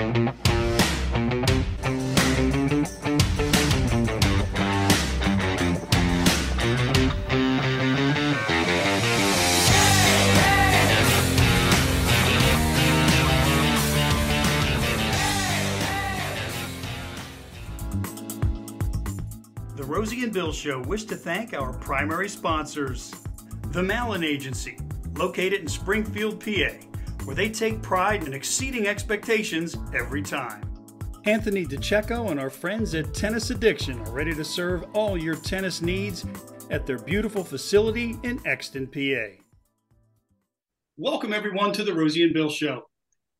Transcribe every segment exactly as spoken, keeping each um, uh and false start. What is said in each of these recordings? The Rosie and Bill Show wish to thank our primary sponsors. The Malin Agency, located in Springfield, P A, where they take pride in exceeding expectations every time. Anthony DiCecco and our friends at Tennis Addiction are ready to serve all your tennis needs at their beautiful facility in Exton, P A. Welcome everyone to the Rosie and Bill Show.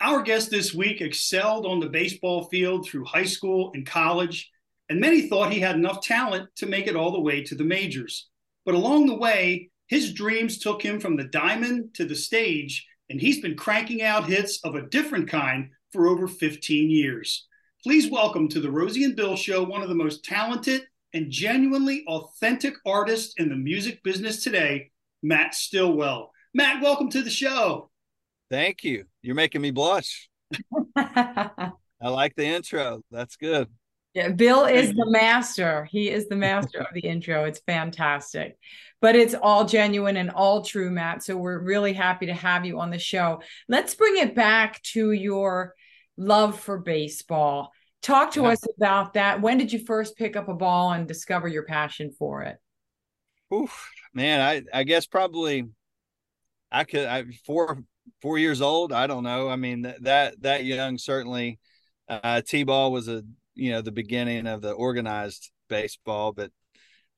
Our guest this week excelled on the baseball field through high school and college, and many thought he had enough talent to make it all the way to the majors. But along the way, his dreams took him from the diamond to the stage, and he's been cranking out hits of a different kind for over fifteen years. Please welcome to the Rosie and Bill Show one of the most talented and genuinely authentic artists in the music business today, Matt Stillwell. Matt, welcome to the show. Thank you. You're making me blush. I like the intro. That's good. Yeah, Bill is the master. He is the master of the intro. It's fantastic, but it's all genuine and all true, Matt. So we're really happy to have you on the show. Let's bring it back to your love for baseball. Talk to yeah. us about that. When did you first pick up a ball and discover your passion for it? Oof, man, I, I guess probably I could, I, four, four years old. I don't know. I mean, th- that, that young, certainly uh, T-ball was a, you know, the beginning of the organized baseball, but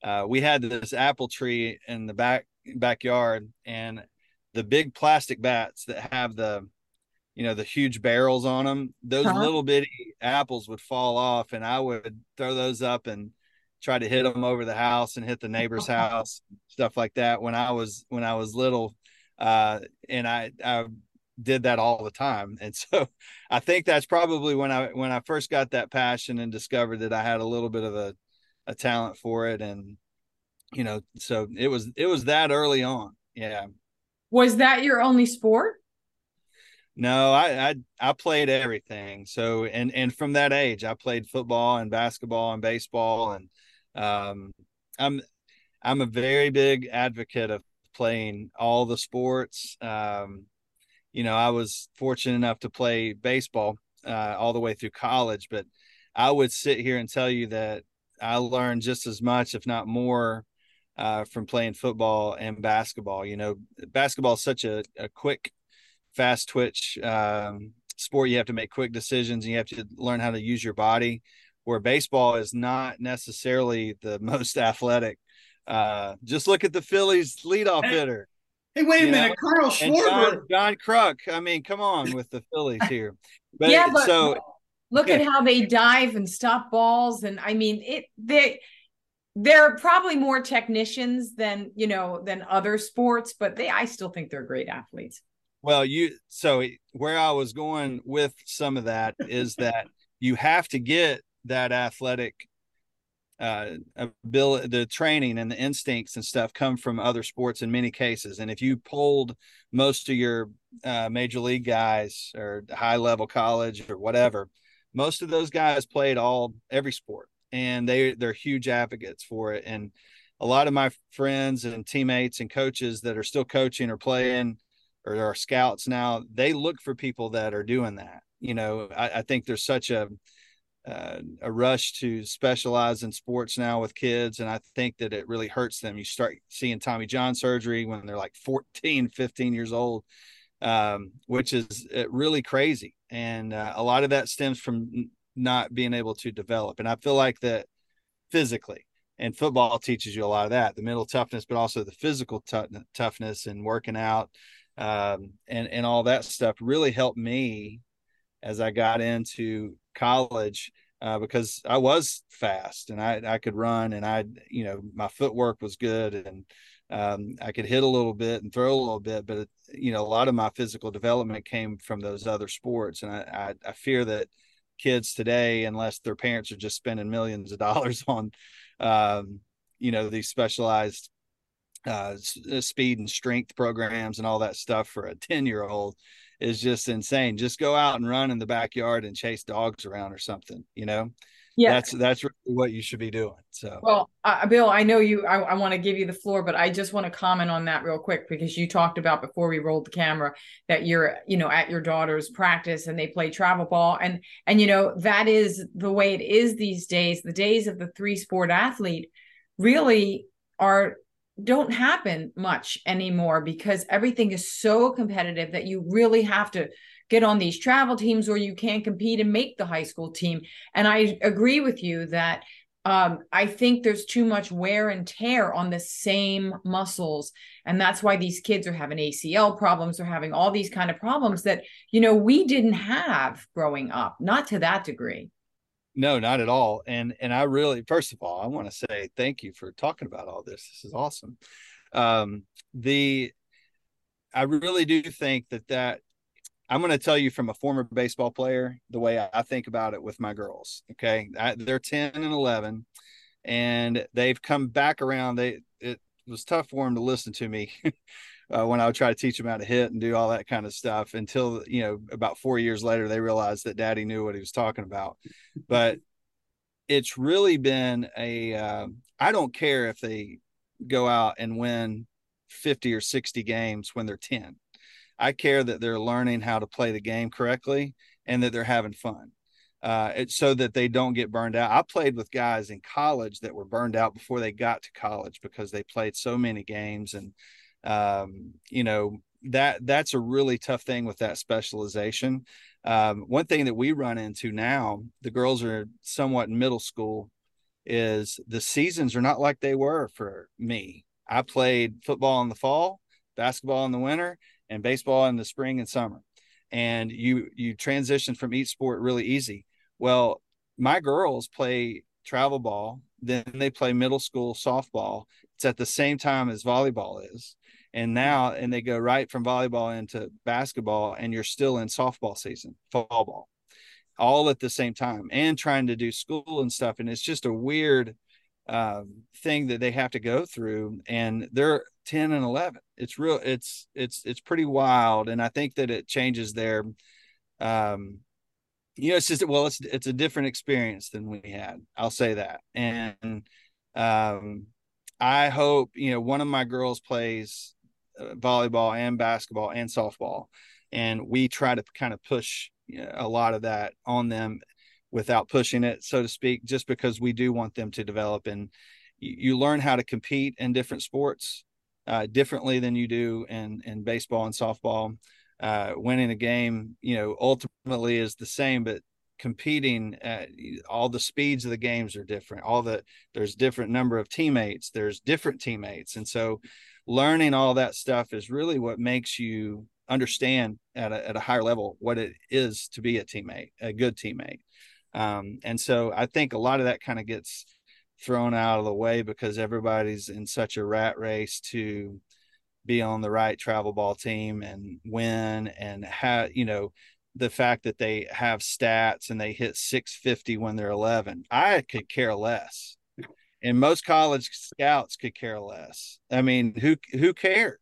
uh, we had this apple tree in the back backyard, and the big plastic bats that have the, you know, the huge barrels on them, those huh? little bitty apples would fall off, and I would throw those up and try to hit them over the house and hit the neighbor's house, stuff like that. When I was, when I was little, uh, and I, I, did that all the time. And so I think that's probably when I when I first got that passion and discovered that I had a little bit of a, a talent for it. And you know, so it was it was that early on. Yeah. Was that your only sport? No, I I, I played everything. So and and from that age I played football and basketball and baseball, and um I'm I'm a very big advocate of playing all the sports. Um You know, I was fortunate enough to play baseball uh, all the way through college, but I would sit here and tell you that I learned just as much, if not more, uh, from playing football and basketball. You know, basketball is such a, a quick, fast twitch um, sport. You have to make quick decisions, and you have to learn how to use your body, where baseball is not necessarily the most athletic. Uh, just look at the Phillies leadoff hitter. Hey, wait a you minute, know? Carl Schwarber. John, John Kruk. I mean, come on with the Phillies here. But, yeah, but so, look yeah. at how they dive and stop balls. And I mean, it they they're probably more technicians than, you know, than other sports, but they I still think they're great athletes. Well, you so where I was going with some of that is that you have to get that athletic Uh, ability, the training and the instincts and stuff come from other sports in many cases. And if you polled most of your uh, major league guys or high level college or whatever, most of those guys played all every sport, and they they're huge advocates for it. And a lot of my friends and teammates and coaches that are still coaching or playing or are scouts now, they look for people that are doing that. You know, I, I think there's such a Uh, a rush to specialize in sports now with kids, and I think that it really hurts them. You start seeing Tommy John surgery when they're like fourteen, fifteen years old, um, which is really crazy. And uh, a lot of that stems from n- not being able to develop. And I feel like that physically, and football teaches you a lot of that, the mental toughness, but also the physical t- toughness and working out um, and, and all that stuff really helped me as I got into college, uh, because I was fast and I, I could run, and I, you know, my footwork was good, and um, I could hit a little bit and throw a little bit, but it, you know, a lot of my physical development came from those other sports. And I, I, I fear that kids today, unless their parents are just spending millions of dollars on, um, you know, these specialized uh, speed and strength programs and all that stuff for a ten year old is just insane. Just go out and run in the backyard and chase dogs around or something, you know? Yeah, that's that's really what you should be doing. So, well, uh, Bill, I know you, I, I want to give you the floor, but I just want to comment on that real quick, because you talked about before we rolled the camera that you're, you know, at your daughter's practice and they play travel ball. And, and, you know, that is the way it is these days. The days of the three sport athlete really are, don't happen much anymore, because everything is so competitive that you really have to get on these travel teams or you can't compete and make the high school team. And I agree with you that um, I think there's too much wear and tear on the same muscles. And that's why these kids are having A C L problems or having all these kind of problems that, you know, we didn't have growing up, not to that degree. No, not at all. And, and I really, first of all, I want to say thank you for talking about all this. This is awesome. Um, the, I really do think that that, I'm going to tell you from a former baseball player, the way I think about it with my girls. Okay. I, they're ten and eleven and they've come back around. They, it was tough for them to listen to me uh, when I would try to teach them how to hit and do all that kind of stuff until, you know, about four years later, they realized that daddy knew what he was talking about. But it's really been a, uh, I don't care if they go out and win fifty or sixty games when they're ten. I care that they're learning how to play the game correctly and that they're having fun, uh, it's so that they don't get burned out. I played with guys in college that were burned out before they got to college because they played so many games. And, um, you know, that that's a really tough thing with that specialization. Um, one thing that we run into now, the girls are somewhat in middle school, is the seasons are not like they were for me. I played football in the fall, basketball in the winter, and baseball in the spring and summer. And you, you transition from each sport really easy. Well, my girls play travel ball. Then they play middle school softball. It's at the same time as volleyball is. And now, and they go right from volleyball into basketball, and you're still in softball season, fall ball, all at the same time, and trying to do school and stuff. And it's just a weird um, thing that they have to go through, and they're ten and eleven. It's real. It's, it's, it's pretty wild. And I think that it changes their, um, you know, it's just, well, it's, it's a different experience than we had. I'll say that. And, um, I hope, you know, one of my girls plays uh, volleyball and basketball and softball. And we try to kind of push, you know, a lot of that on them without pushing it, so to speak, just because we do want them to develop. And you, you learn how to compete in different sports Uh, differently than you do in, in baseball and softball. Uh, winning a game, you know, ultimately is the same, but competing at all the speeds of the games are different. All the, there's different number of teammates, there's different teammates. And so learning all that stuff is really what makes you understand at a, at a higher level what it is to be a teammate, a good teammate. Um, and so I think a lot of that kind of gets thrown out of the way because everybody's in such a rat race to be on the right travel ball team and win, and have, you know, the fact that they have stats and they hit six fifty when they're eleven, I could care less. And most college scouts could care less. I mean, who, who cares?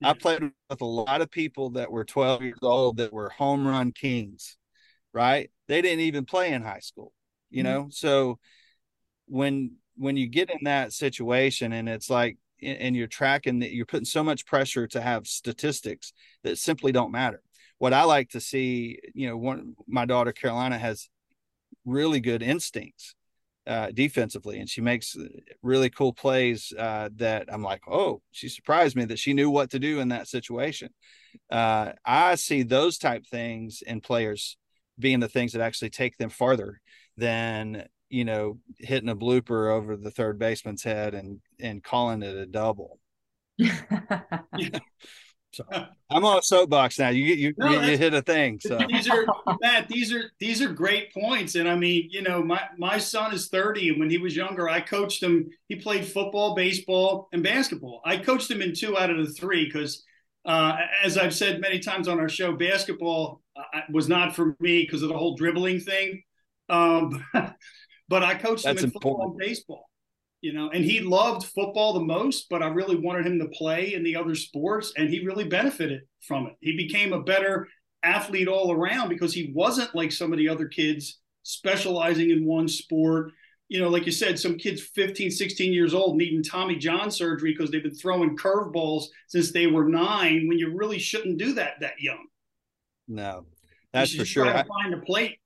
I played with a lot of people that were twelve years old that were home run kings, right? They didn't even play in high school, you know? Mm-hmm. So, when when you get in that situation and it's like, and you're tracking that, you're putting so much pressure to have statistics that simply don't matter. What I like to see, you know, one, my daughter Carolina has really good instincts uh, defensively, and she makes really cool plays uh, that I'm like, oh, she surprised me that she knew what to do in that situation. Uh, I see those type things in players being the things that actually take them farther than, you know, hitting a blooper over the third baseman's head and, and calling it a double. Yeah. So I'm on a soapbox now. You you, no, you, you hit a thing. So these are, Matt, these are, these are great points. And I mean, you know, my, my son is thirty, and when he was younger, I coached him. He played football, baseball, and basketball. I coached him in two out of the three, because uh, as I've said many times on our show, basketball uh, was not for me because of the whole dribbling thing. Um, But I coached That's them in football important. and baseball. you know, and he loved football the most, but I really wanted him to play in the other sports, and he really benefited from it. He became a better athlete all around because he wasn't like some of the other kids specializing in one sport. You know, like you said, some kids fifteen, sixteen years old needing Tommy John surgery because they've been throwing curveballs since they were nine, when you really shouldn't do that that young. No, that's for sure. I, find a plate.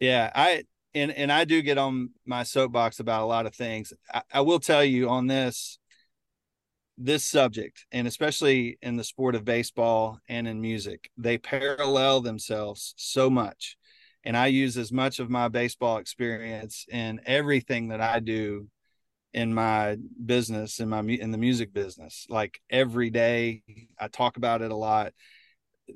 Yeah, I and and I do get on my soapbox about a lot of things. I, I will tell you on this, this subject, and especially in the sport of baseball and in music, they parallel themselves so much. And I use as much of my baseball experience in everything that I do in my business, in my in the music business. Like every day, I talk about it a lot.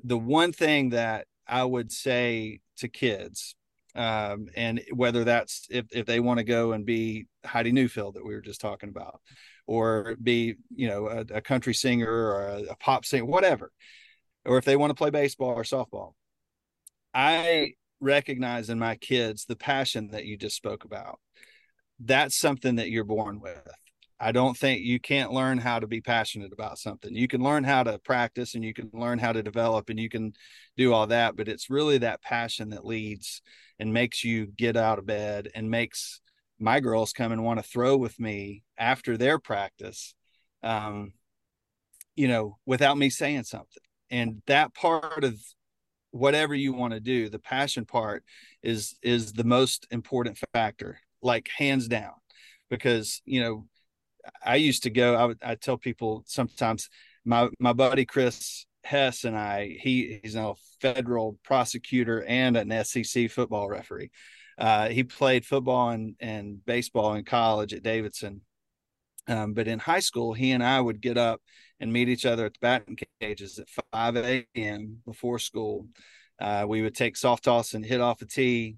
The one thing that I would say to kids, um, and whether that's if, if they want to go and be Heidi Newfield that we were just talking about, or be, you know, a, a country singer or a, a pop singer, whatever, or if they want to play baseball or softball, I recognize in my kids the passion that you just spoke about. That's something that you're born with. I don't think you can't learn how to be passionate about something. You can learn how to practice and you can learn how to develop and you can do all that, but it's really that passion that leads and makes you get out of bed and makes my girls come and want to throw with me after their practice, um, you know, without me saying something. And that part of whatever you want to do, the passion part is, is the most important factor, like hands down, because, you know, I used to go, I would, I tell people sometimes my, my buddy, Chris Hess, and I, he he's now a federal prosecutor and an S E C football referee. Uh, he played football and, and baseball in college at Davidson. Um, but in high school, he and I would get up and meet each other at the batting cages at five a.m. before school. Uh, we would take soft toss and hit off a tee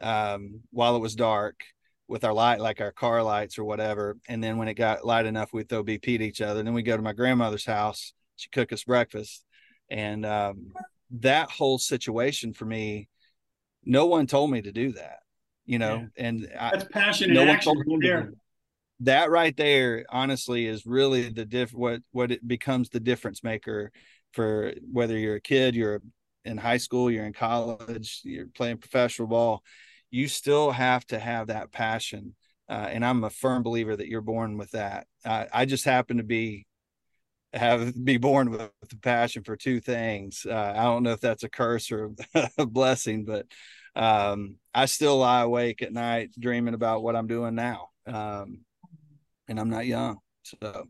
um, while it was dark, with our light, like our car lights or whatever. And then when it got light enough, we'd throw B P to each other. And then we go to my grandmother's house. She'd cook us breakfast. And um, that whole situation for me, no one told me to do that, you know, yeah. and that's I, passion no and action told me there. To that right there, honestly, is really the diff what, what it becomes the difference maker for whether you're a kid, you're in high school, you're in college, you're playing professional ball. You still have to have that passion. Uh, and I'm a firm believer that you're born with that. Uh, I just happen to be have be born with the passion for two things. Uh, I don't know if that's a curse or a blessing, but um, I still lie awake at night dreaming about what I'm doing now. Um, and I'm not young. So,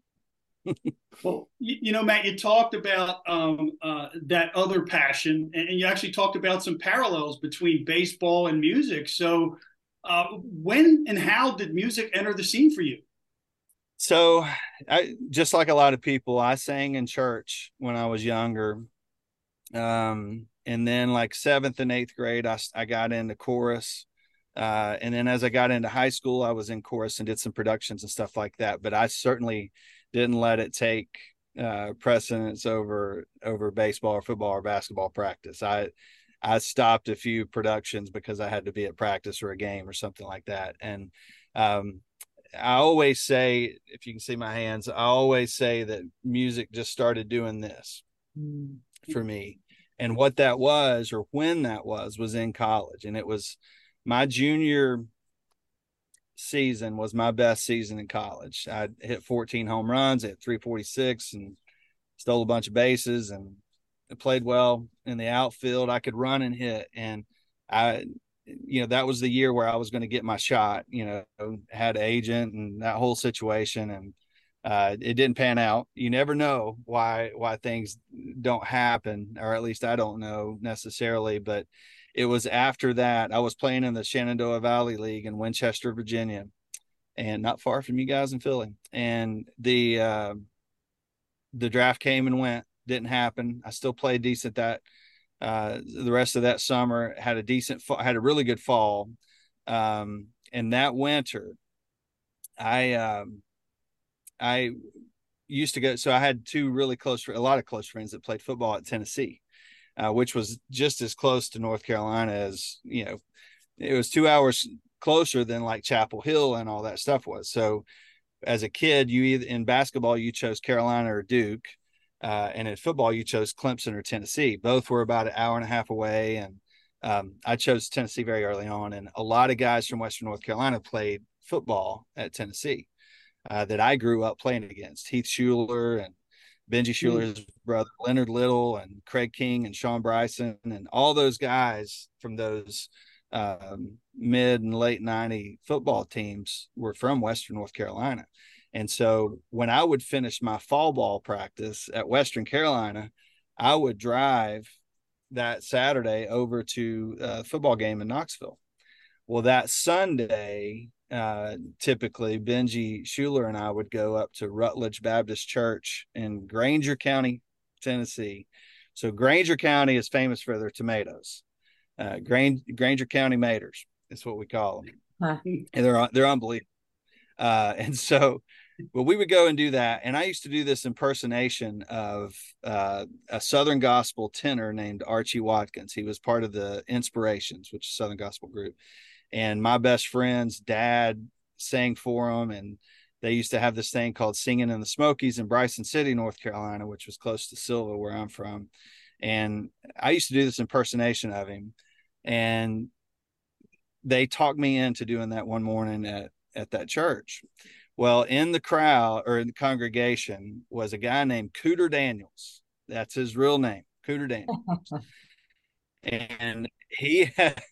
well, you, you know, Matt, you talked about um, uh, that other passion, and, and you actually talked about some parallels between baseball and music. So uh, when and how did music enter the scene for you? So I, just like a lot of people, I sang in church when I was younger. Um, and then like seventh and eighth grade, I, I got into chorus. Uh, and then as I got into high school, I was in chorus and did some productions and stuff like that. But I certainly didn't let it take uh, precedence over over baseball or football or basketball practice. I I stopped a few productions because I had to be at practice or a game or something like that. And um, I always say, if you can see my hands, I always say that music just started doing this for me. And what that was, or when that was, was in college. And it was my junior season was my best season in college. I hit fourteen home runs at three forty-six and stole a bunch of bases and played well in the outfield. I could run and hit. And I, you know, that was the year where I was going to get my shot, you know, had an agent and that whole situation. And uh, it didn't pan out. You never know why, why things don't happen, or at least I don't know necessarily, but it was after that I was playing in the Shenandoah Valley League in Winchester, Virginia, and not far from you guys in Philly. And the, uh, the draft came and went, didn't happen. I still played decent that, uh, the rest of that summer, had a decent, had a really good fall. Um, and that winter I, um, I used to go, so I had two really close, a lot of close friends that played football at Tennessee. Uh, which was just as close to North Carolina as, you know, it was two hours closer than like Chapel Hill and all that stuff was. So as a kid, you either in basketball, you chose Carolina or Duke. Uh, and in football, you chose Clemson or Tennessee. Both were about an hour and a half away. And um, I chose Tennessee very early on. And a lot of guys from Western North Carolina played football at Tennessee uh, that I grew up playing against. Heath Shuler and Benji Shuler's brother, Leonard Little, and Craig King and Sean Bryson, and all those guys from those um, mid and late nineties football teams were from Western North Carolina. And so when I would finish my fall ball practice at Western Carolina, I would drive that Saturday over to a football game in Knoxville. Well, that Sunday, uh, typically Benji Shuler and I would go up to Rutledge Baptist Church in Granger County, Tennessee. So Granger County is famous for their tomatoes. Uh, Gran- Granger County Maters is what we call them. Huh. And they're, they're unbelievable. Uh, and so, well, we would go and do that. And I used to do this impersonation of uh, a Southern gospel tenor named Archie Watkins. He was part of the Inspirations, which is a Southern gospel group. And my best friend's dad sang for him. And they used to have this thing called Singing in the Smokies in Bryson City, North Carolina, which was close to Silva, where I'm from. And I used to do this impersonation of him. And they talked me into doing that one morning at, at that church. Well, in the crowd or in the congregation was a guy named Cooter Daniels. That's his real name, Cooter Daniels. And he had,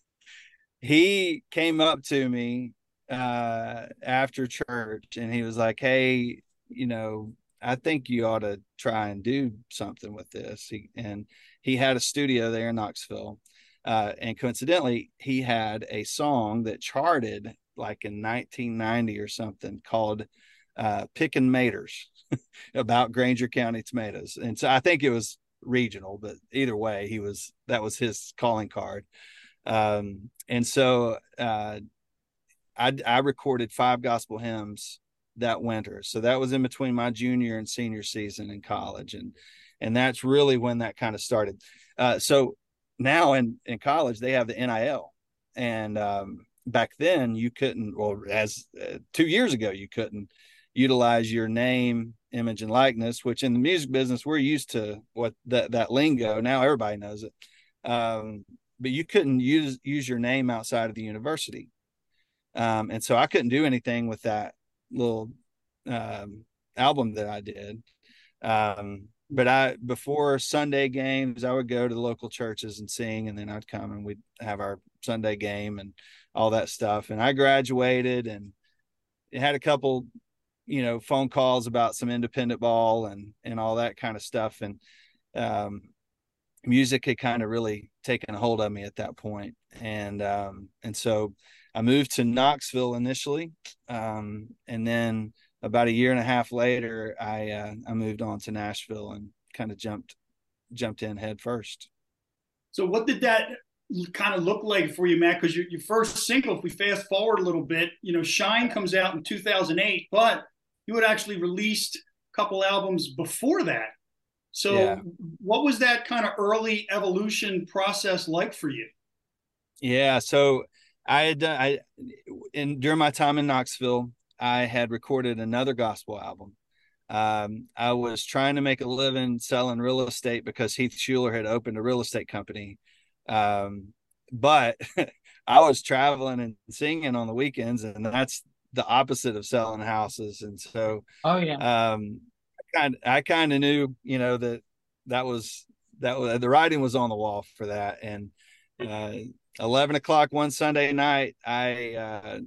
he came up to me uh, after church, and he was like, "Hey, you know, I think you ought to try and do something with this." He, and he had a studio there in Knoxville. Uh, and coincidentally, he had a song that charted like in nineteen ninety or something called uh, Picking Maters about Granger County tomatoes. And so I think it was regional, but either way, he was, that was his calling card. Um, and so uh, I, I recorded five gospel hymns that winter. So that was in between my junior and senior season in college. And, and that's really when that kind of started. Uh, so now in, in college, they have the N I L, and um, back then you couldn't, well, as uh, two years ago, you couldn't utilize your name, image, and likeness, which in the music business, we're used to what that, that lingo. Now everybody knows it. Um, but you couldn't use, use your name outside of the university. Um, and so I couldn't do anything with that little um, album that I did. Um, but I, before Sunday games, I would go to the local churches and sing, and then I'd come and we'd have our Sunday game and all that stuff. And I graduated and had a couple, you know, phone calls about some independent ball and, and all that kind of stuff. And um, music had kind of really taken a hold of me at that point. And, um, and so I moved to Knoxville initially. Um, and then about a year and a half later, I, uh, I moved on to Nashville and kind of jumped, jumped in head first. So what did that kind of look like for you, Matt? Because your, your first single, if we fast forward a little bit, you know, Shine comes out in two thousand eight, but you had actually released a couple albums before that. So yeah. What was that kind of early evolution process like for you? Yeah. So I had done, I, in, during my time in Knoxville, I had recorded another gospel album. Um, I was trying to make a living selling real estate because Heath Shuler had opened a real estate company. Um, but I was traveling and singing on the weekends, and that's the opposite of selling houses. And so, oh yeah, um, I kind I kind of knew, you know, that that was that was the writing was on the wall for that. And uh, eleven o'clock one Sunday night, I uh,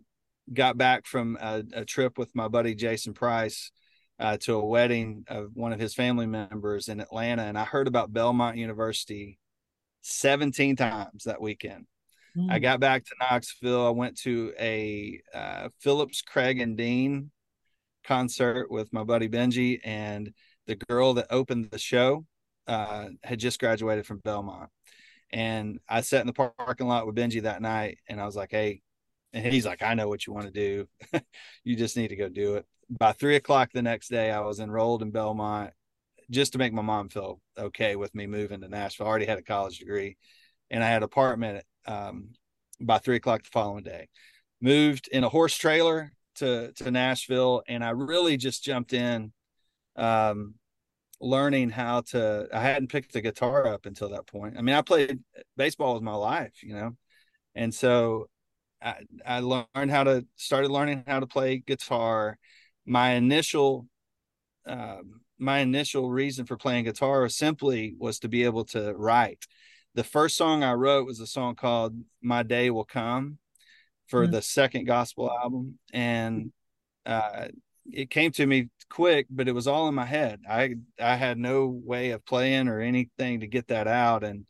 got back from a, a trip with my buddy Jason Price uh, to a wedding of one of his family members in Atlanta, and I heard about Belmont University seventeen times that weekend. Mm. I got back to Knoxville. I went to a uh, Phillips, Craig and Dean concert with my buddy Benji, and the girl that opened the show uh, had just graduated from Belmont. And I sat in the parking lot with Benji that night, and I was like, "Hey," and he's like, "I know what you want to do. You just need to go do it." By three o'clock the next day, I was enrolled in Belmont, just to make my mom feel okay with me moving to Nashville. I already had a college degree, and I had an apartment um, by three o'clock the following day. moved in a horse trailer to, to Nashville. And I really just jumped in, um, learning how to, I hadn't picked the guitar up until that point. I mean, I played baseball was my life, you know? And so I, I learned how to started learning how to play guitar. My initial, um, my initial reason for playing guitar simply was to be able to write. The first song I wrote was a song called My Day Will Come for mm-hmm. the second gospel album. And, uh, it came to me quick, but it was all in my head. I, I had no way of playing or anything to get that out. And,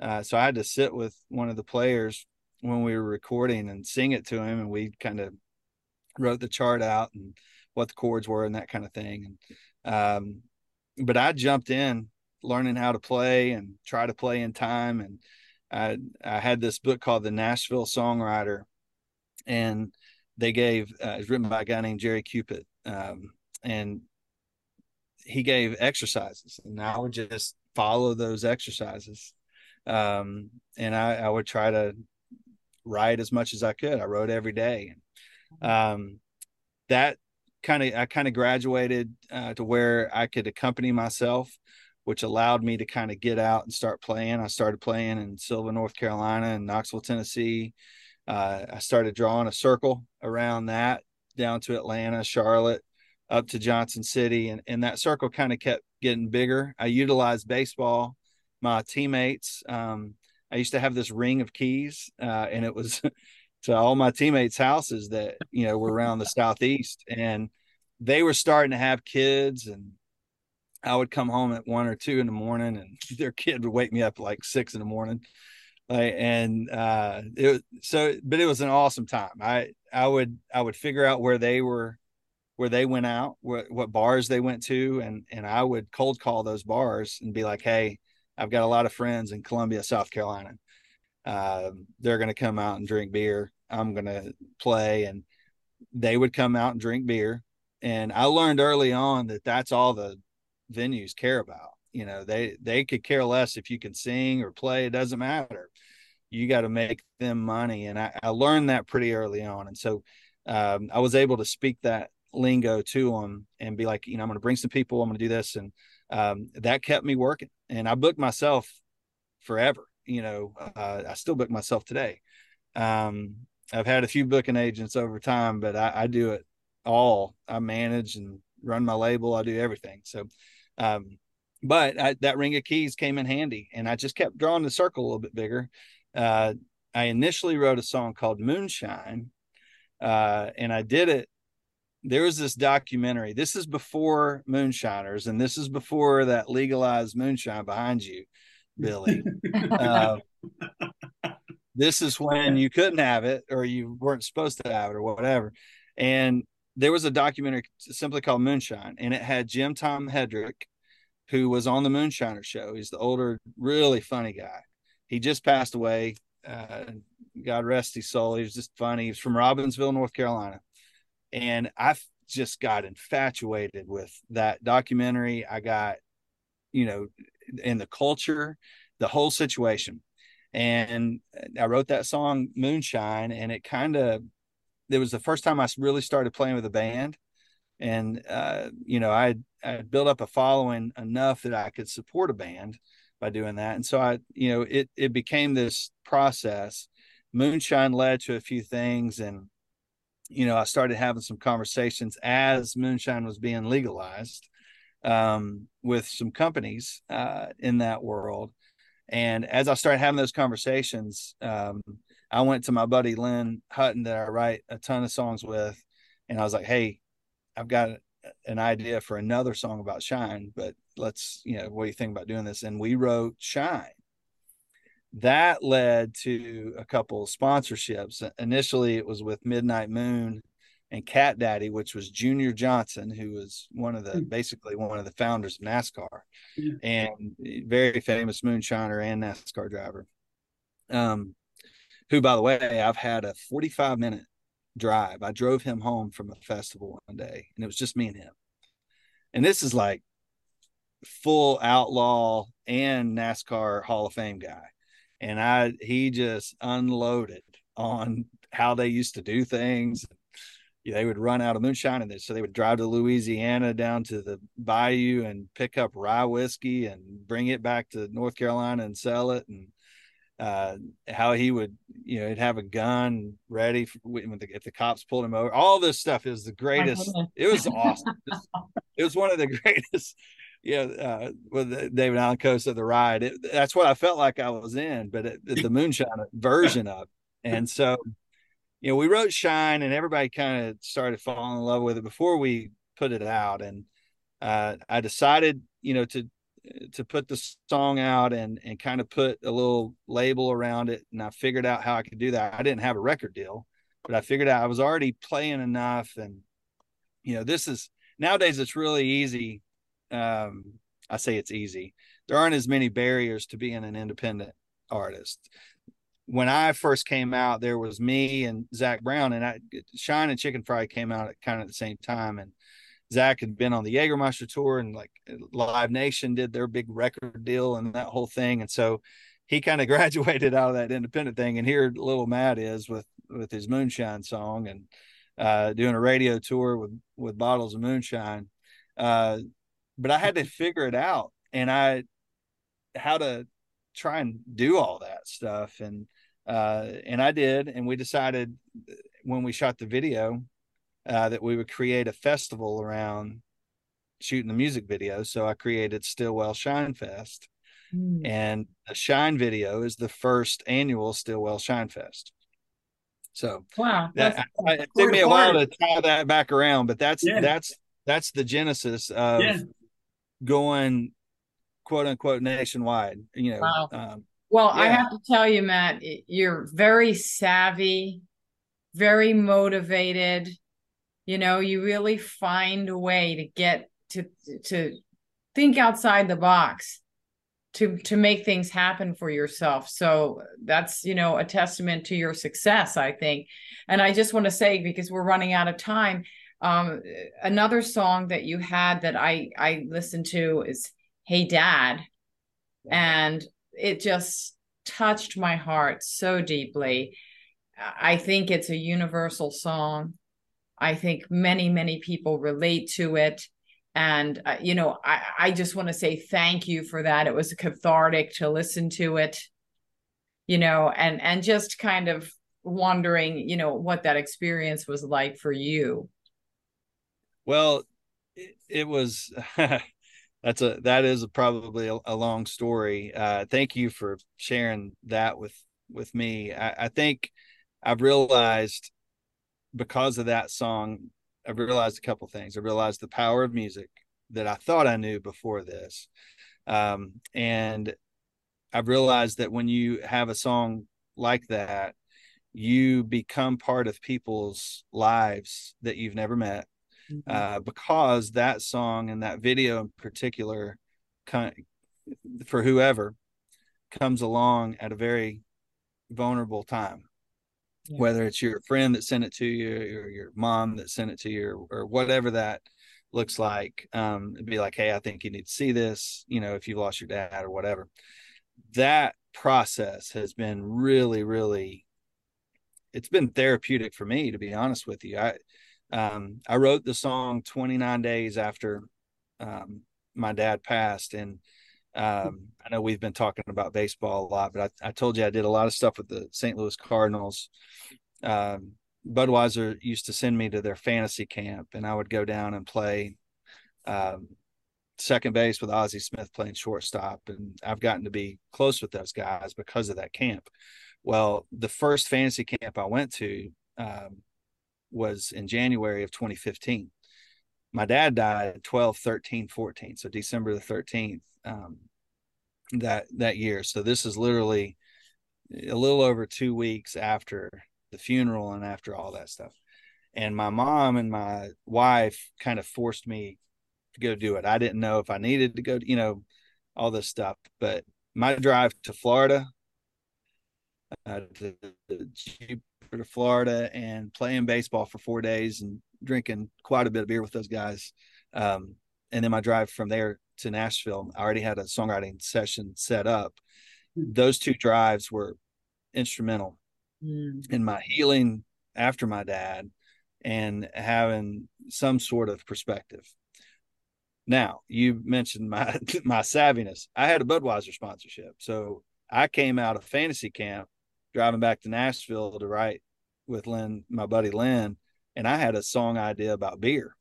uh, so I had to sit with one of the players when we were recording and sing it to him. And we kind of wrote the chart out and what the chords were and that kind of thing. And, um, but I jumped in learning how to play and try to play in time. And I, I had this book called The Nashville Songwriter, and they gave, uh, it's written by a guy named Jerry Cupid. Um, and he gave exercises, and I would just follow those exercises. Um, and I, I would try to write as much as I could. I wrote every day. Um, that kind of, I kind of graduated, uh, to where I could accompany myself, which allowed me to kind of get out and start playing. I started playing in Sylvan, North Carolina, and Knoxville, Tennessee. Uh, I started drawing a circle around that, down to Atlanta, Charlotte, up to Johnson City. And, and that circle kind of kept getting bigger. I utilized baseball, my teammates. Um, I used to have this ring of keys, uh, and it was to all my teammates' houses that, you know, were around the Southeast, and they were starting to have kids, and I would come home at one or two in the morning, and their kid would wake me up at like six in the morning. Like, and, uh, it so, but it was an awesome time. I, I would, I would figure out where they were, where they went out, what, what bars they went to. And, and I would cold call those bars and be like, hey, I've got a lot of friends in Columbia, South Carolina. Uh, they're going to come out and drink beer. I'm going to play. And they would come out and drink beer. And I learned early on that that's all the venues care about. You know, they they could care less if you can sing or play. It doesn't matter. You got to make them money. And I, I learned that pretty early on. And so um, I was able to speak that lingo to them and be like, you know, I'm going to bring some people. I'm going to do this. And um, that kept me working. And I booked myself forever. You know, uh, I still book myself today. Um, I've had a few booking agents over time, but I, I do it all. I manage and run my label. I do everything. So, um, but I, that ring of keys came in handy, and I just kept drawing the circle a little bit bigger. Uh, I initially wrote a song called Moonshine, uh, and I did it. There was this documentary. This is before Moonshiners, and this is before that legalized moonshine behind you, Billy. uh, this is when you couldn't have it, or you weren't supposed to have it, or whatever. And there was a documentary simply called Moonshine, and it had Jim Tom Hedrick, who was on the Moonshiner show. He's the older, really funny guy. He just passed away. Uh, God rest his soul. He was just funny. He was from Robbinsville, North Carolina. And I just got infatuated with that documentary. I got, you know, in the culture, the whole situation. And I wrote that song Moonshine, and it kind of, it was the first time I really started playing with a band. And, uh, you know, I, I built up a following enough that I could support a band by doing that. And so I, you know, it, it became this process. Moonshine led to a few things. And, you know, I started having some conversations as moonshine was being legalized, um, with some companies, uh, in that world. And as I started having those conversations, um, I went to my buddy, Lynn Hutton, that I write a ton of songs with. And I was like, hey, I've got an idea for another song about shine, but let's, you know, what do you think about doing this? And we wrote Shine. That led to a couple of sponsorships. Initially, it was with Midnight Moon and Cat Daddy, which was Junior Johnson, who was one of the, basically one of the founders of NASCAR, and very famous moonshiner and NASCAR driver. Um, who, by the way, I've had a forty-five minute drive. I drove him home from a festival one day, and it was just me and him. And this is like full outlaw and NASCAR Hall of Fame guy. And I, he just unloaded on how they used to do things. They would run out of moonshine, and so they would drive to Louisiana down to the bayou and pick up rye whiskey and bring it back to North Carolina and sell it. And uh, how he would, you know, he'd have a gun ready for when the, if the cops pulled him over. All this stuff is the greatest. It was awesome. It was one of the greatest. Yeah, you know, uh, with David Allan Coe said the ride. It, that's what I felt like I was in, but it, the moonshine version of it. And so, you know, we wrote Shine, and everybody kind of started falling in love with it before we put it out. And uh, I decided, you know, to to put the song out and and kind of put a little label around it. And I figured out how I could do that. I didn't have a record deal, but I figured out I was already playing enough. And, you know, this is nowadays it's really easy. Um, I say it's easy. There aren't as many barriers to being an independent artist. When I first came out, there was me and Zac Brown, and I, Shine and Chicken Fried came out at kind of at the same time. And Zac had been on the Jagermeister tour, and like Live Nation did their big record deal and that whole thing. And so he kind of graduated out of that independent thing. And here little Matt is with, with his moonshine song and uh, doing a radio tour with, with bottles of moonshine. Uh, but I had to figure it out and I, how to try and do all that stuff. And, Uh, and I did, and we decided when we shot the video uh, that we would create a festival around shooting the music video. So I created Stillwell Shine Fest, mm. and the Shine video is the first annual Stillwell Shine Fest. So wow, that, I, it took me a while to tie that back around, but that's yeah. that's that's the genesis of yeah. going quote unquote nationwide. You know. Wow. Um, Well, yeah. I have to tell you, Matt, you're very savvy, very motivated. You know, you really find a way to get to to think outside the box to to make things happen for yourself. So that's, you know, a testament to your success, I think. And I just want to say, because we're running out of time, um, another song that you had that I, I listened to is Hey Dad. And it just touched my heart so deeply. I think it's a universal song. I think many, many people relate to it. And, uh, you know, I, I just want to say thank you for that. It was cathartic to listen to it, you know, and, and just kind of wondering, you know, what that experience was like for you. Well, it, it was... That's a, that is a, probably a, a long story. Uh, thank you for sharing that with, with me. I, I think I've realized because of that song, I've realized a couple things. I realized the power of music that I thought I knew before this. Um, and I've realized that when you have a song like that, you become part of people's lives that you've never met. Uh, because that song and that video in particular, for whoever comes along at a very vulnerable time, yeah. whether it's your friend that sent it to you or your mom that sent it to you or, or whatever that looks like, um, it'd be like, hey, I think you need to see this, you know, if you lost your dad or whatever. That process has been really, really, it's been therapeutic for me, to be honest with you. I, Um, I wrote the song twenty-nine days after um, my dad passed. And um, I know we've been talking about baseball a lot, but I, I told you I did a lot of stuff with the Saint Louis Cardinals. Um, Budweiser used to send me to their fantasy camp, and I would go down and play um, second base with Ozzie Smith playing shortstop. And I've gotten to be close with those guys because of that camp. Well, the first fantasy camp I went to, um, was in January of twenty fifteen. My dad died twelve, thirteen, fourteen. So December the thirteenth, um, that, that year. So this is literally a little over two weeks after the funeral and after all that stuff. And my mom and my wife kind of forced me to go do it. I didn't know if I needed to go, you know, all this stuff, but my drive to Florida, uh, to, to to Florida and playing baseball for four days and drinking quite a bit of beer with those guys. Um, and then my drive from there to Nashville, I already had a songwriting session set up. Those two drives were instrumental mm. and my healing after my dad and having some sort of perspective. Now, you mentioned my my savviness. I had a Budweiser sponsorship. So I came out of fantasy camp driving back to Nashville to write with Lynn, my buddy Lynn, and I had a song idea about beer.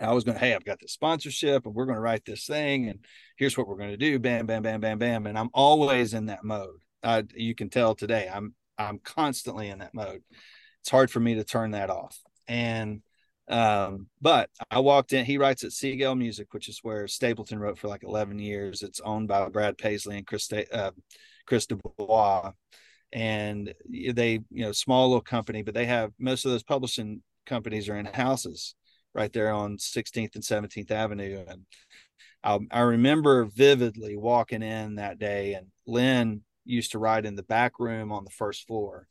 I was going to, hey, I've got this sponsorship and we're going to write this thing and here's what we're going to do. Bam, bam, bam, bam, bam. And I'm always in that mode. I, you can tell today I'm, I'm constantly in that mode. It's hard for me to turn that off. And, um, but I walked in, he writes at Seagull Music, which is where Stapleton wrote for like eleven years. It's owned by Brad Paisley and Chris, uh, Chris Dubois. And they, you know, small little company, but they have most of those publishing companies are in houses right there on sixteenth and seventeenth Avenue. And I, I remember vividly walking in that day, and Lynn used to write in the back room on the first floor,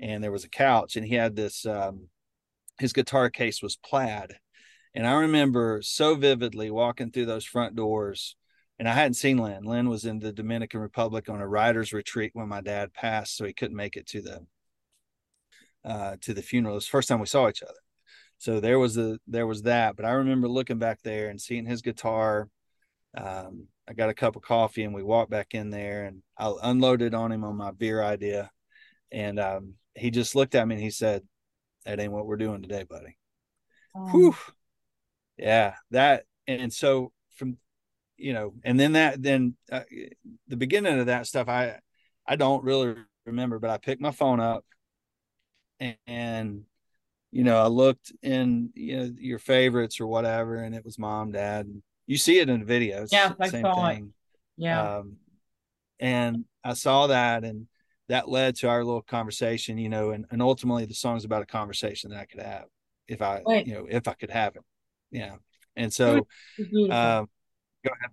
and there was a couch, and he had this, um, his guitar case was plaid. And I remember so vividly walking through those front doors, and I hadn't seen Lynn. Lynn was in the Dominican Republic on a writer's retreat when my dad passed, so he couldn't make it to the, uh, to the funeral. It was the first time we saw each other. So there was a, there was that, but I remember looking back there and seeing his guitar. Um, I got a cup of coffee and we walked back in there, and I unloaded on him on my beer idea. And, um, he just looked at me and he said, "That ain't what we're doing today, buddy." Um, Whew. Yeah. That. And so from, you know, and then that, then uh, the beginning of that stuff, I, I don't really remember, but I picked my phone up and, and you know, I looked in, you know, your favorites or whatever, and it was mom, dad. You see it in the videos. Yeah, I saw it. Yeah. Um, and I saw that, and that led to our little conversation, you know, and, and ultimately the song's about a conversation that I could have if I, right. you know, if I could have it. Yeah. And so, um, uh, go ahead.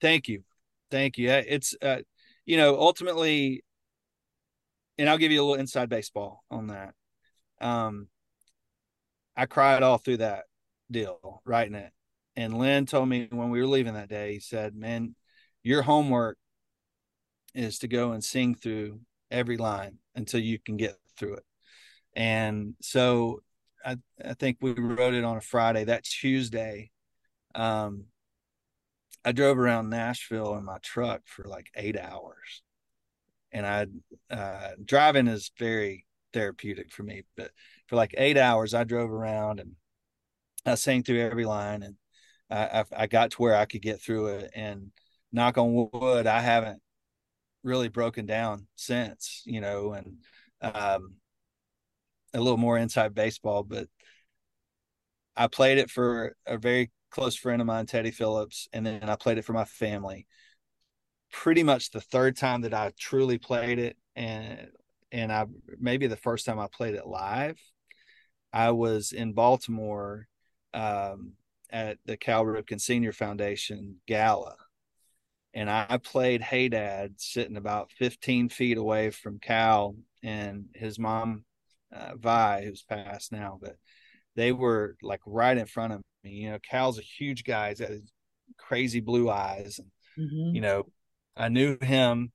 Thank you. Thank you. It's, uh, you know, ultimately, and I'll give you a little inside baseball on that. Um, I cried all through that deal, writing it. And Lynn told me when we were leaving that day, he said, "Man, your homework is to go and sing through every line until you can get through it." And so I, I think we wrote it on a Friday. That Tuesday, um, I drove around Nashville in my truck for like eight hours. And I, uh, driving is very therapeutic for me, but for like eight hours I drove around and I sang through every line, and I, I, I got to where I could get through it. And knock on wood, I haven't really broken down since, you know. And um, a little more inside baseball, but I played it for a very close friend of mine, Teddy Phillips, and then I played it for my family. Pretty much the third time that I truly played it, and and I maybe the first time I played it live, I was in Baltimore um, at the Cal Ripken Senior Foundation Gala, and I played "Hey Dad" sitting about fifteen feet away from Cal and his mom, uh, Vi, who's passed now, but they were like right in front of me. You know, Cal's a huge guy; he's got his crazy blue eyes, and mm-hmm. you know, I knew him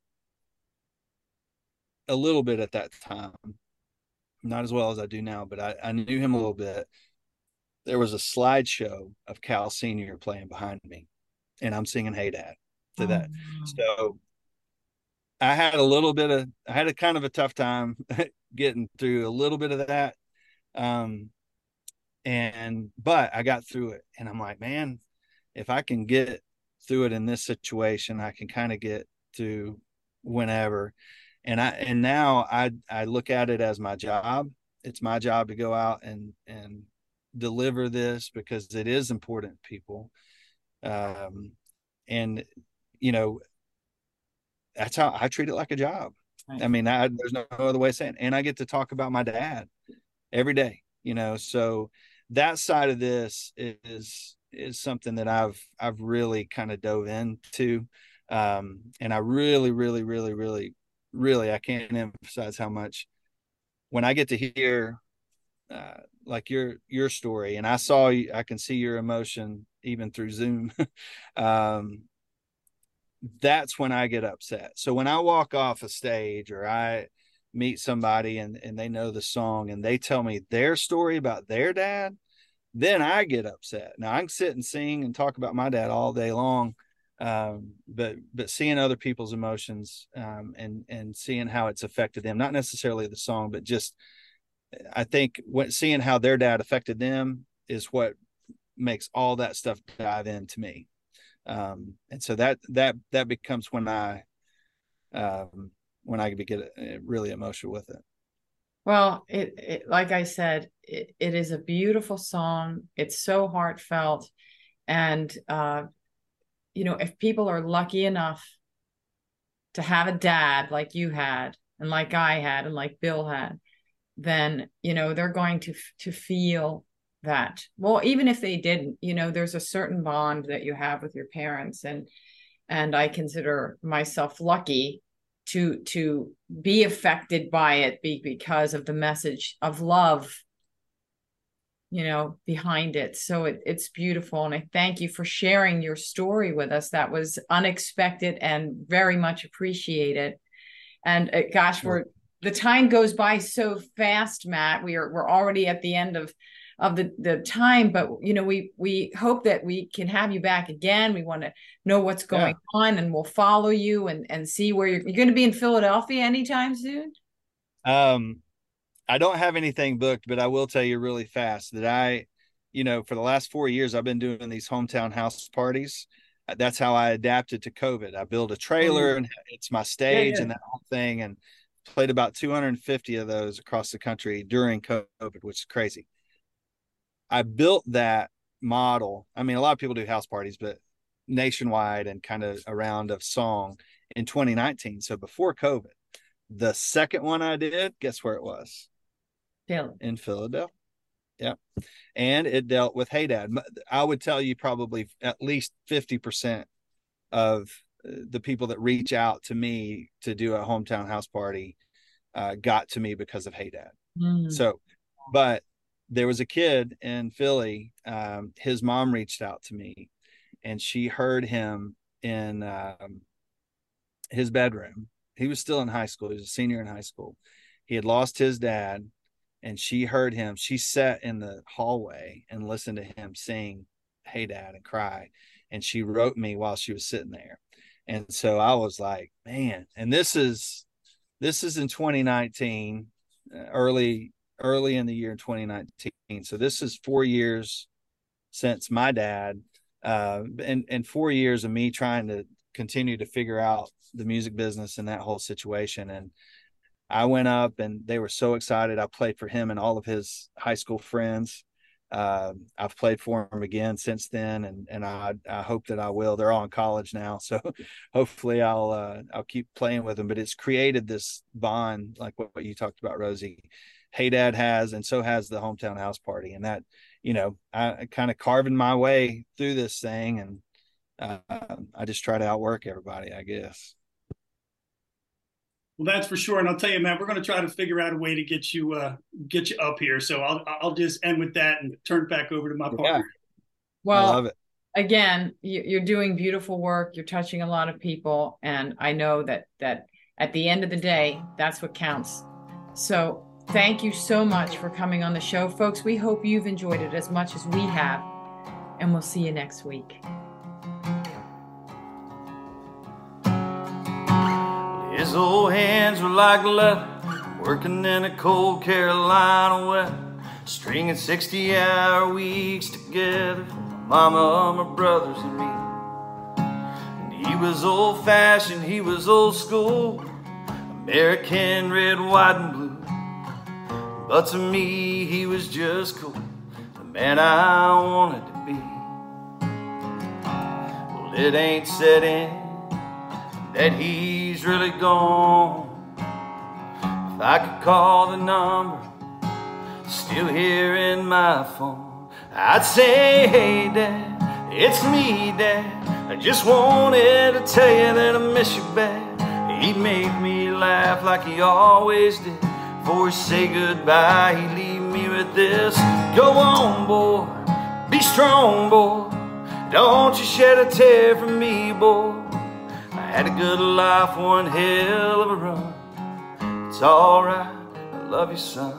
a little bit at that time, not as well as I do now, but I, I knew him a little bit. There was a slideshow of Cal Senior playing behind me, and I'm singing "Hey Dad" to oh, that. Wow. So I had a little bit of, I had a kind of a tough time getting through a little bit of that. Um, and, but I got through it, and I'm like, man, if I can get through it in this situation, I can kind of get to whenever. And I, and now I, I look at it as my job. It's my job to go out and, and deliver this, because it is important, people. Um, and you know, that's how I treat it, like a job. Right. I mean, I, there's no other way of saying it. And I get to talk about my dad every day, you know, so that side of this is, is something that I've, I've really kind of dove into. Um, and I really, really, really, really, Really, I can't emphasize how much when I get to hear uh, like your your story, and I saw you, I can see your emotion even through Zoom. um, that's when I get upset. So when I walk off a stage, or I meet somebody and, and they know the song and they tell me their story about their dad, then I get upset. Now I can sit and sing and talk about my dad all day long. Um, but, but seeing other people's emotions, um, and, and seeing how it's affected them, not necessarily the song, but just, I think what, seeing how their dad affected them is what makes all that stuff dive into me. Um, and so that, that, that becomes when I, um, when I could get really emotional with it. Well, it, it like I said, it, it is a beautiful song. It's so heartfelt. And, uh, you know, if people are lucky enough to have a dad like you had, and like I had, and like Bill had, then, you know, they're going to, to feel that. Well, even if they didn't, you know, there's a certain bond that you have with your parents. And, and I consider myself lucky to, to be affected by it be, because of the message of love, you know, behind it. So it, it's beautiful. And I thank you for sharing your story with us. That was unexpected and very much appreciated. And uh, gosh, we're, the time goes by so fast, Matt. We are, we're already at the end of, of the, the time, but you know, we, we hope that we can have you back again. We want to know what's going yeah. on, and we'll follow you and, and see where you're, you're going to be in Philadelphia anytime soon. Um, I don't have anything booked, but I will tell you really fast that I, you know, for the last four years, I've been doing these hometown house parties. That's how I adapted to COVID. I built a trailer, and it's my stage yeah, yeah. and that whole thing, and played about two hundred fifty of those across the country during COVID, which is crazy. I built that model. I mean, a lot of people do house parties, but nationwide and kind of around of song in twenty nineteen. So before COVID, the second one I did, guess where it was? In Philadelphia. Yeah. And it dealt with Hey Dad. I would tell you probably at least fifty percent of the people that reach out to me to do a hometown house party uh, got to me because of Hey Dad. Mm. So, but there was a kid in Philly. Um, his mom reached out to me and she heard him in um, his bedroom. He was still in high school. He was a senior in high school. He had lost his dad. And she heard him. She sat in the hallway and listened to him sing Hey Dad and cry. And she wrote me while she was sitting there. And so I was like, man, and this is, this is in twenty nineteen, early, early in the year in twenty nineteen. So this is four years since my dad, uh, and, and four years of me trying to continue to figure out the music business and that whole situation. And I went up and they were so excited. I played for him and all of his high school friends. Uh, I've played for him again since then. And, and I, I hope that I will. They're all in college now. So hopefully I'll, uh, I'll keep playing with them, but it's created this bond, like what, what you talked about, Rosie. Hey Dad has, and so has the hometown house party. And that, you know, I, I kind of carving my way through this thing. And uh, I just try to outwork everybody, I guess. Well, that's for sure. And I'll tell you, Matt, we're going to try to figure out a way to get you uh, get you up here. So I'll I'll just end with that and turn it back over to my partner. Yeah. Well, I love it. Again, you're doing beautiful work. You're touching a lot of people. And I know that that at the end of the day, that's what counts. So thank you so much for coming on the show, folks. We hope you've enjoyed it as much as we have. And we'll see you next week. His old hands were like leather, working in a cold Carolina weather, stringing sixty-hour weeks together for my mama, my brothers, and me. And he was old-fashioned, he was old-school, American red, white, and blue. But to me, he was just cool, the man I wanted to be. Well, it ain't set in that he's really gone. If I could call the number still here in my phone, I'd say, hey Dad, it's me Dad, I just wanted to tell you that I miss you bad. He'd make me laugh like he always did. Before he say goodbye, he'd leave me with this: go on boy, be strong boy, don't you shed a tear for me boy. Had a good life, one hell of a run. It's It's alright, I love you, son.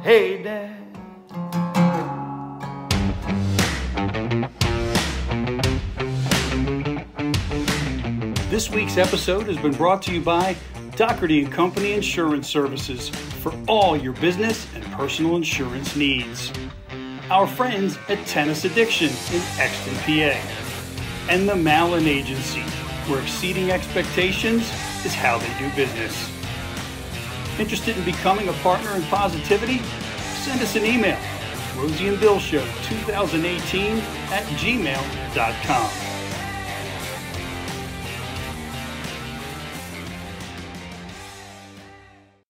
Hey, Dad. This week's episode has been brought to you by Doherty and Company Insurance Services for all your business and personal insurance needs. Our friends at Tennis Addiction in Exton, P A. And the Malin Agency, where exceeding expectations is how they do business. Interested in becoming a partner in positivity? Send us an email, Rosie and Bill Show twenty eighteen at gmail dot com.